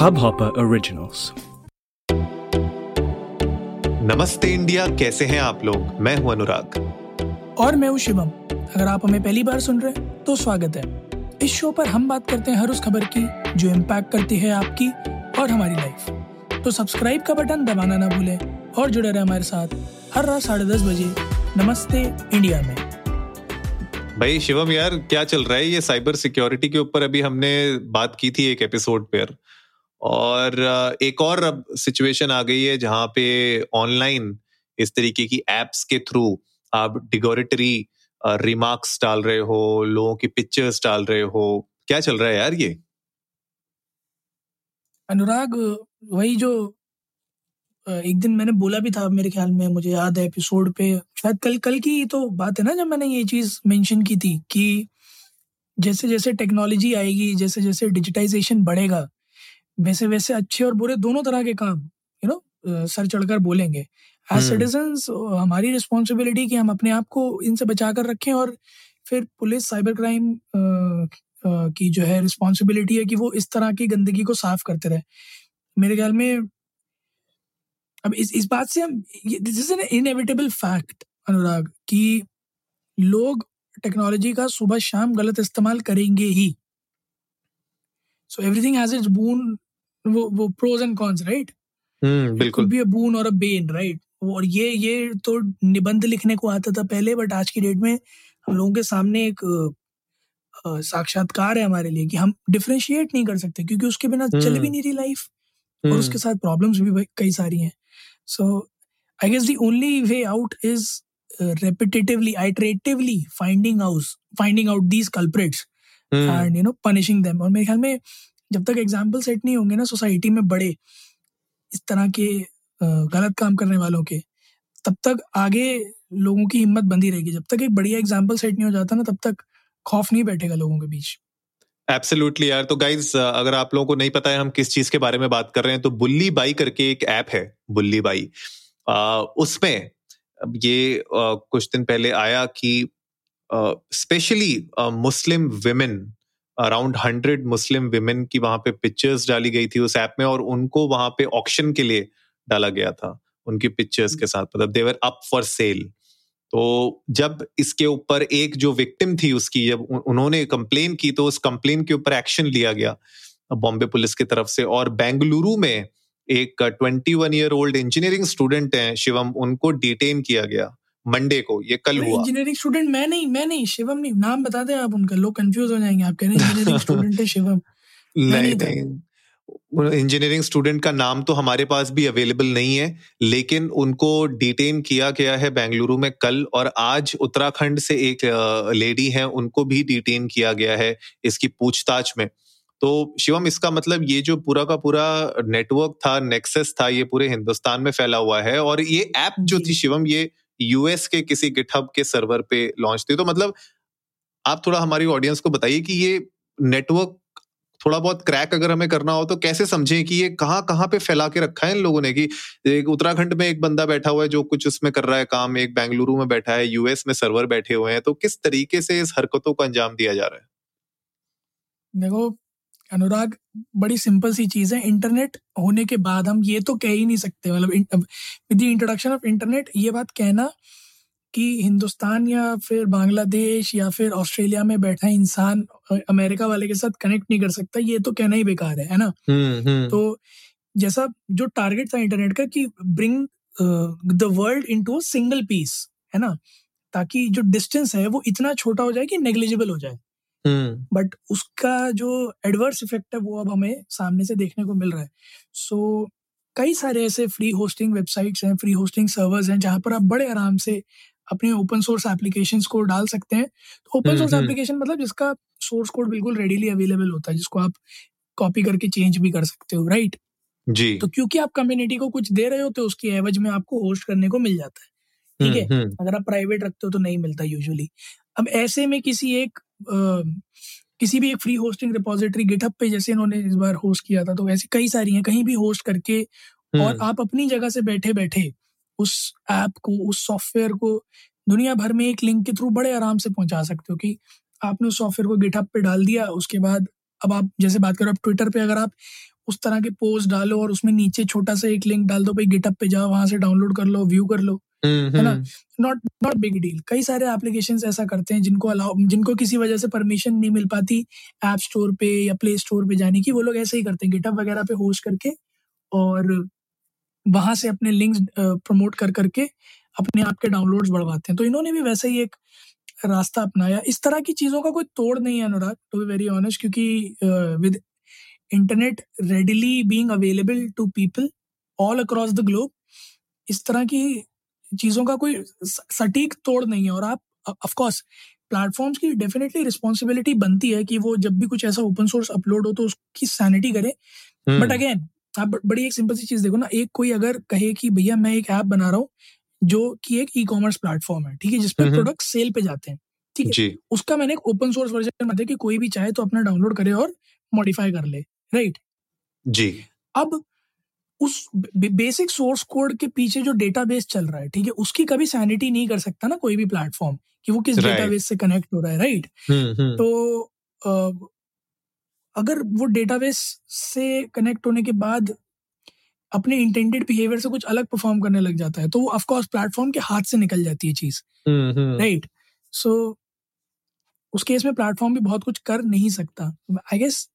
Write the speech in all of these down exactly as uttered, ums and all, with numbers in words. Hubhopper originals. नमस्ते India, कैसे हैं आप लोग? मैं हूं अनुराग और मैं हूं शिवम। अगर आप हमें पहली बार सुन रहे हैं तो स्वागत है। इस शो पर हम बात करते हैं हर उस खबर की जो इम्पैक्ट करती है आपकी और हमारी लाइफ। तो सब्सक्राइब का बटन दबाना ना भूलें और जुड़े रहे हमारे साथ हर रात साढ़े दस बजे नमस्ते इंडिया में। भाई शिवम यार, क्या चल रहा है ये साइबर सिक्योरिटी के ऊपर? अभी हमने बात की थी एक एपिसोड पर, और एक और अब सिचुएशन आ गई है जहाँ पे ऑनलाइन इस तरीके की एप्स के थ्रू आप डिगोरेटरी रिमार्क्स डाल रहे हो, लोगों की पिक्चर्स डाल रहे हो। क्या चल रहा है यार ये? अनुराग, वही जो एक दिन मैंने बोला भी था, मेरे ख्याल में मुझे याद है एपिसोड पे, शायद कल कल की तो बात है ना, जब मैंने ये चीज मेंशन की थी कि जैसे जैसे टेक्नोलॉजी आएगी, जैसे जैसे डिजिटाइजेशन बढ़ेगा, वैसे वैसे अच्छे और बुरे दोनों तरह के काम यू नो सर चढ़कर बोलेंगे। एज सिटीजंस हमारी रिस्पॉन्सिबिलिटी कि हम अपने आप को इनसे बचा कर रखें, और फिर पुलिस, साइबर क्राइम की जो है रिस्पॉन्सिबिलिटी है कि वो इस तरह की गंदगी को साफ करते रहे। मेरे ख्याल में अब इस इस बात से हम, this is an inevitable fact Anurag, कि लोग टेक्नोलॉजी का सुबह शाम गलत इस्तेमाल करेंगे ही। So everything has its boon, वो वो pros and cons, right? Hmm, बिल्कुल। बी अ बून और अ बेन, राइट? और ये ये तो निबंध लिखने को आता था पहले, बट आज की डेट में हम लोगों के सामने एक साक्षात्कार है हमारे लिए कि हम डिफरेंशिएट नहीं कर सकते, क्योंकि उसके बिना चल भी नहीं रही लाइफ, और उसके साथ प्रॉब्लम्स भी कई सारी हैं। So I guess the only way out is repetitively, iteratively finding out finding out these culprits and you know punishing them. और मेरे ख्याल में जब तक एग्जाम्पल सेट नहीं होंगे ना सोसाइटी में बड़े इस तरह के गलत काम करने वालों के, तब तक आगे लोगों की हिम्मत बंधी रहेगी। जब तक एक बढ़िया एग्जाम्पल सेट नहीं हो जाता ना, तब तक खौफ नहीं बैठेगा लोगों के बीच। एब्सोल्युटली यार। तो गाइज, अगर आप लोगों को नहीं पता है हम किस चीज के बारे में बात कर रहे हैं, तो बुल्ली बाई करके एक ऐप है, बुल्ली बाई, उसमें ये कुछ दिन पहले आया कि specially Muslim women, around hundred Muslim women की वहाँ पे पिक्चर्स डाली गई थी उस ऐप में, और उनको वहाँ पे ऑक्शन के लिए डाला गया था उनकी पिक्चर्स के साथ, मतलब they were up for sale. तो जब इसके ऊपर एक जो विक्टिम थी उसकी, जब उन्होंने कंप्लेन की, तो उस कंप्लेन के ऊपर एक्शन लिया गया बॉम्बे पुलिस की तरफ से। और बेंगलुरु में एक twenty one year old engineering student हैं शिवम, उनको डिटेन किया गया मंडे को, ये कल हुआ। इंजीनियरिंग स्टूडेंट मैं नहीं मैं नहीं शिवम नहीं, नाम बता दें आप उनका, लोग कंफ्यूज हो जाएंगे। आप कह रहे हैं इंजीनियरिंग स्टूडेंट है शिवम? नहीं नहीं, इंजीनियरिंग स्टूडेंट का नाम तो हमारे पास भी अवेलेबल नहीं है, लेकिन उनको डिटेन किया गया है बेंगलुरु में कल, और आज उत्तराखंड से एक लेडी है उनको भी डिटेन किया गया है इसकी पूछताछ में। तो शिवम, इसका मतलब ये जो पूरा का पूरा नेटवर्क था, नेक्सस था, ये पूरे हिंदुस्तान में फैला हुआ है, और ये ऐप जो थी शिवम, ये यूएस के किसी GitHub के सर्वर पे लॉन्च थी। तो मतलब आप थोड़ा हमारी ऑडियंस को बताइए कि ये नेटवर्क थोड़ा बहुत क्रैक अगर हमें करना हो तो कैसे समझें कि ये कहाँ कहाँ पे फैला के रखा है इन लोगों ने, कि एक उत्तराखंड में एक बंदा बैठा हुआ है जो कुछ उसमें कर रहा है काम, एक बेंगलुरु में बैठा है, यूएस में सर्वर बैठे हुए हैं, तो किस तरीके से इस हरकतों को अंजाम दिया जा रहा है? देखो अनुराग, बड़ी सिंपल सी चीज है, इंटरनेट होने के बाद हम ये तो कह ही नहीं सकते, मतलब with the introduction of internet ये बात कहना कि हिंदुस्तान या फिर बांग्लादेश या फिर ऑस्ट्रेलिया में बैठा इंसान अमेरिका वाले के साथ कनेक्ट नहीं कर सकता, ये तो कहना ही बेकार है, है ना? mm-hmm. तो जैसा जो टारगेट था इंटरनेट का कि bring the world into a single piece, है ना, ताकि जो डिस्टेंस है वो इतना छोटा हो जाए कि नेग्लिजिबल हो जाए। But hmm. उसका जो एडवर्स इफेक्ट है वो अब हमें सामने से देखने को मिल रहा है। सो so, कई सारे ऐसे फ्री होस्टिंग वेबसाइट्स हैं, फ्री होस्टिंग सर्वर्स हैं, जहाँ पर आप बड़े आराम से अपने ओपन सोर्स एप्लीकेशंस को डाल सकते हैं। तो ओपन सोर्स एप्लीकेशन मतलब जिसका सोर्स कोड बिल्कुल रेडीली अवेलेबल होता है, जिसको आप कॉपी करके चेंज भी कर सकते हो, राइट जी? तो क्योंकि आप कम्युनिटी को कुछ दे रहे हो तो उसकी एवज में आपको होस्ट करने को मिल जाता है, ठीक है? hmm. अगर आप प्राइवेट रखते हो तो नहीं मिलता यूजुअली। अब ऐसे में किसी एक Uh, किसी भी एक फ्री होस्टिंग रिपोजिटरी गिटहब पे जैसे इन्होंने इस बार होस्ट किया था, तो वैसे कई सारी हैं, कहीं भी होस्ट करके hmm. और आप अपनी जगह से बैठे बैठे उस ऐप को, उस सॉफ्टवेयर को दुनिया भर में एक लिंक के थ्रू बड़े आराम से पहुंचा सकते हो। कि आपने उस सॉफ्टवेयर को गिटहब पे डाल दिया, उसके बाद अब आप जैसे बात करो, आप ट्विटर पे अगर आप उस तरह के पोस्ट डालो और उसमें नीचे छोटा सा एक लिंक डाल दो, भाई गिटहब पे जाओ, वहां से डाउनलोड कर लो, व्यू कर लो, है ना। Not not big deal. कई सारे एप्लीकेशंस ऐसा करते हैं जिनको अलाउ जिनको किसी वजह से परमिशन नहीं मिल पाती ऐप स्टोर पे या प्ले स्टोर पे जाने की, वो लोग ऐसे ही करते हैं, गिटहब वगैरह पे होस्ट करके और वहां से अपने लिंक्स प्रमोट कर करके अपने आप के डाउनलोड्स बढ़वाते हैं। तो इन्होंने भी वैसे ही एक रास्ता अपनाया। इस तरह की चीज़ों का कोई तोड़ नहीं है Anurag, to be very honest, क्योंकि with internet readily being available to people all across the globe, इस तरह की चीज़ों का कोई सटीक तोड़ नहीं है। और आप ऑफ कोर्स प्लेटफॉर्म्स की डेफिनेटली रिस्पॉन्सिबिलिटी बनती है कि वो जब भी कुछ ऐसा ओपन सोर्स अपलोड हो तो उसकी सैनिटी करे। बट अगेन आप बड़ी एक सिंपल सी चीज़ देखो ना, एक कोई अगर कहे कि भैया मैं एक ऐप बना रहा हूँ जो कि एक ई कॉमर्स प्लेटफॉर्म है, ठीक है, जिसपे प्रोडक्ट सेल पे जाते हैं, ठीक है, उसका मैंने एक ओपन सोर्स वर्जन बनाया कि कोई भी चाहे तो अपना डाउनलोड करे और मॉडिफाई कर ले, राइट जी। अब उस बेसिक सोर्स कोड के पीछे जो डेटाबेस चल रहा है, ठीक है, उसकी कभी सैनिटी नहीं कर सकता ना कोई भी प्लेटफॉर्म कि वो किस डेटाबेस से कनेक्ट हो रहा है, राइट। तो आ, अगर वो डेटाबेस से कनेक्ट होने के बाद अपने इंटेंडेड बिहेवियर से कुछ अलग परफॉर्म करने लग जाता है तो वो ऑफ कोर्स प्लेटफॉर्म के हाथ से निकल जाती है चीज, राइट। सो उस केस में प्लेटफॉर्म भी बहुत कुछ कर नहीं सकता। आई गेस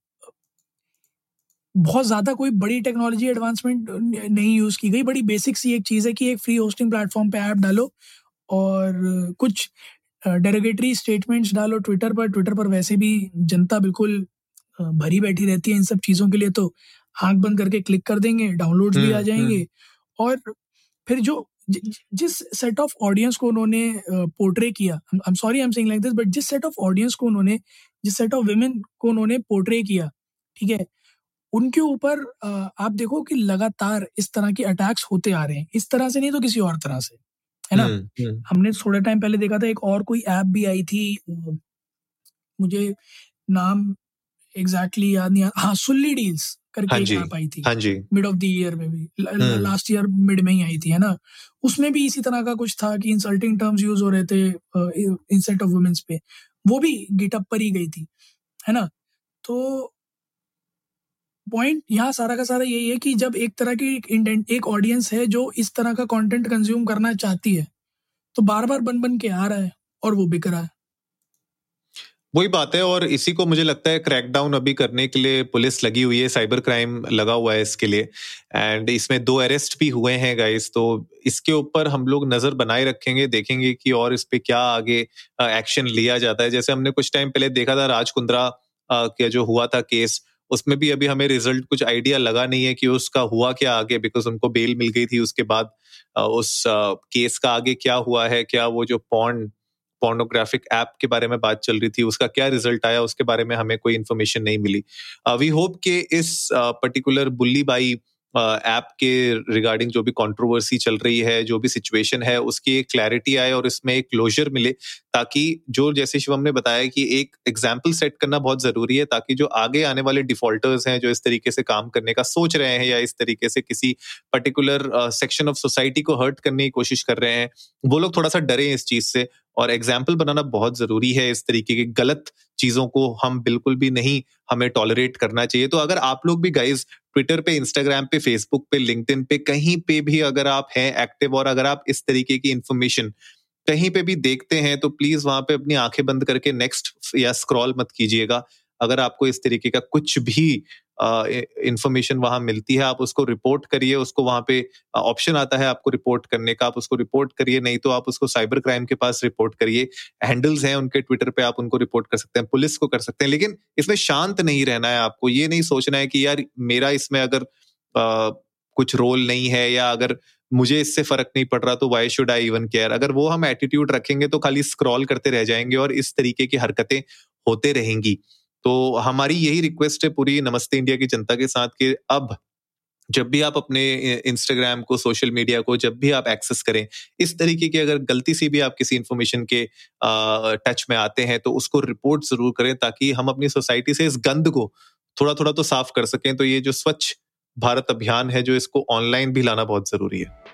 बहुत ज्यादा कोई बड़ी टेक्नोलॉजी एडवांसमेंट नहीं यूज की गई, बड़ी बेसिक सी एक चीज है कि एक फ्री होस्टिंग प्लेटफॉर्म पे ऐप डालो और कुछ डेरोगेटरी स्टेटमेंट्स डालो ट्विटर पर। ट्विटर पर वैसे भी जनता बिल्कुल भरी बैठी रहती है इन सब चीजों के लिए, तो आंख बंद करके क्लिक कर देंगे, डाउनलोड्स भी आ जाएंगे। और फिर जो ज, जिस सेट ऑफ ऑडियंस को उन्होंने पोर्ट्रे किया, I am sorry I am saying like this, but जिस सेट ऑफ ऑडियंस को उन्होंने जिस सेट ऑफ वुमेन को उन्होंने पोर्ट्रे किया, ठीक है, उनके ऊपर आप देखो कि लगातार इस तरह के अटैक्स होते आ रहे हैं, इस तरह से नहीं तो किसी और तरह से, है ना। हमने थोड़े टाइम पहले देखा था एक और कोई ऐप भी आई थी, मुझे नाम एग्जैक्टली याद नहीं आ, हाँ सुल्ली डील्स करके ऐप आई थी, मिड ऑफ द ईयर में भी, लास्ट ईयर मिड में ही आई थी, है ना। उसमें भी इसी तरह का कुछ था कि इंसल्टिंग टर्म्स यूज हो रहे थे इंसल्ट ऑफ वुमेन्स पे, वो भी गिटहब पर ही गई थी, है ना। तो पॉइंट यहाँ सारा का सारा यही है कि जब एक तरह की इंटेंट एक ऑडियंस है जो इस तरह का कंटेंट कंज्यूम करना चाहती है तो बार बार बन बन के आ रहा है और वो बिक रहा है। वही बात है, और इसी को मुझे लगता है क्रैकडाउन अभी करने के लिए पुलिस लगी हुई है, साइबर क्राइम लगा हुआ है इसके लिए, एंड इसमें दो अरेस्ट भी हुए हैं गाइस। तो इसके ऊपर हम लोग नजर बनाए रखेंगे, देखेंगे कि और इस पे क्या आगे एक्शन लिया जाता है। जैसे हमने कुछ टाइम पहले देखा था राज कुंद्रा का जो हुआ था केस, उसमें भी अभी हमें रिजल्ट कुछ आइडिया लगा नहीं है कि उसका हुआ क्या आगे, बिकॉज उनको बेल मिल गई थी, उसके बाद उस केस का आगे क्या हुआ है, क्या वो जो पॉन पोर्नोग्राफिक ऐप के बारे में बात चल रही थी उसका क्या रिजल्ट आया, उसके बारे में हमें कोई इन्फॉर्मेशन नहीं मिली। वी होप के इस पर्टिकुलर बुल्ली बाई ऐप के रिगार्डिंग जो भी कंट्रोवर्सी चल रही है, जो भी सिचुएशन है, उसकी एक क्लैरिटी आए और इसमें एक क्लोजर मिले, ताकि जो जैसे शिवम ने बताया कि एक एग्जाम्पल सेट करना बहुत जरूरी है, ताकि जो आगे आने वाले डिफॉल्टर्स हैं जो इस तरीके से काम करने का सोच रहे हैं या इस तरीके से किसी पर्टिकुलर सेक्शन ऑफ सोसाइटी को हर्ट करने की कोशिश कर रहे हैं, वो लोग थोड़ा सा डरे इस चीज से। और एग्जाम्पल बनाना बहुत जरूरी है, इस तरीके की गलत चीजों को हम बिल्कुल भी नहीं, हमें टॉलरेट करना चाहिए। तो अगर आप लोग भी गाइज ट्विटर पे, इंस्टाग्राम पे, फेसबुक पे, लिंक्डइन पे, कहीं पे भी अगर आप हैं एक्टिव और अगर आप इस तरीके की इंफॉर्मेशन कहीं पे भी देखते हैं तो प्लीज वहां पे अपनी आंखें बंद करके नेक्स्ट या स्क्रॉल मत कीजिएगा। अगर आपको इस तरीके का कुछ भी इंफॉर्मेशन वहां मिलती है, आप उसको रिपोर्ट करिए। उसको वहां पे ऑप्शन आता है आपको रिपोर्ट करने का, आप उसको रिपोर्ट करिए, नहीं तो आप उसको साइबर क्राइम के पास रिपोर्ट करिए। हैंडल्स हैं उनके ट्विटर पे, आप उनको रिपोर्ट कर सकते हैं, पुलिस को कर सकते हैं। लेकिन इसमें शांत नहीं रहना है आपको, ये नहीं सोचना है कि यार मेरा इसमें अगर आ, कुछ रोल नहीं है या अगर मुझे इससे फर्क नहीं पड़ रहा तो why should I even care. अगर वो हम एटीट्यूड रखेंगे तो खाली स्क्रॉल करते रह जाएंगे और इस तरीके की हरकतें होते रहेंगी। तो हमारी यही रिक्वेस्ट है पूरी नमस्ते इंडिया की जनता के साथ कि अब जब भी आप अपने इंस्टाग्राम को, सोशल मीडिया को जब भी आप एक्सेस करें, इस तरीके की अगर गलती से भी आप किसी इन्फॉर्मेशन के टच में आते हैं तो उसको रिपोर्ट जरूर करें, ताकि हम अपनी सोसाइटी से इस गंद को थोड़ा थोड़ा तो साफ कर सकें। तो ये जो स्वच्छ भारत अभियान है, जो इसको ऑनलाइन भी लाना बहुत जरूरी है।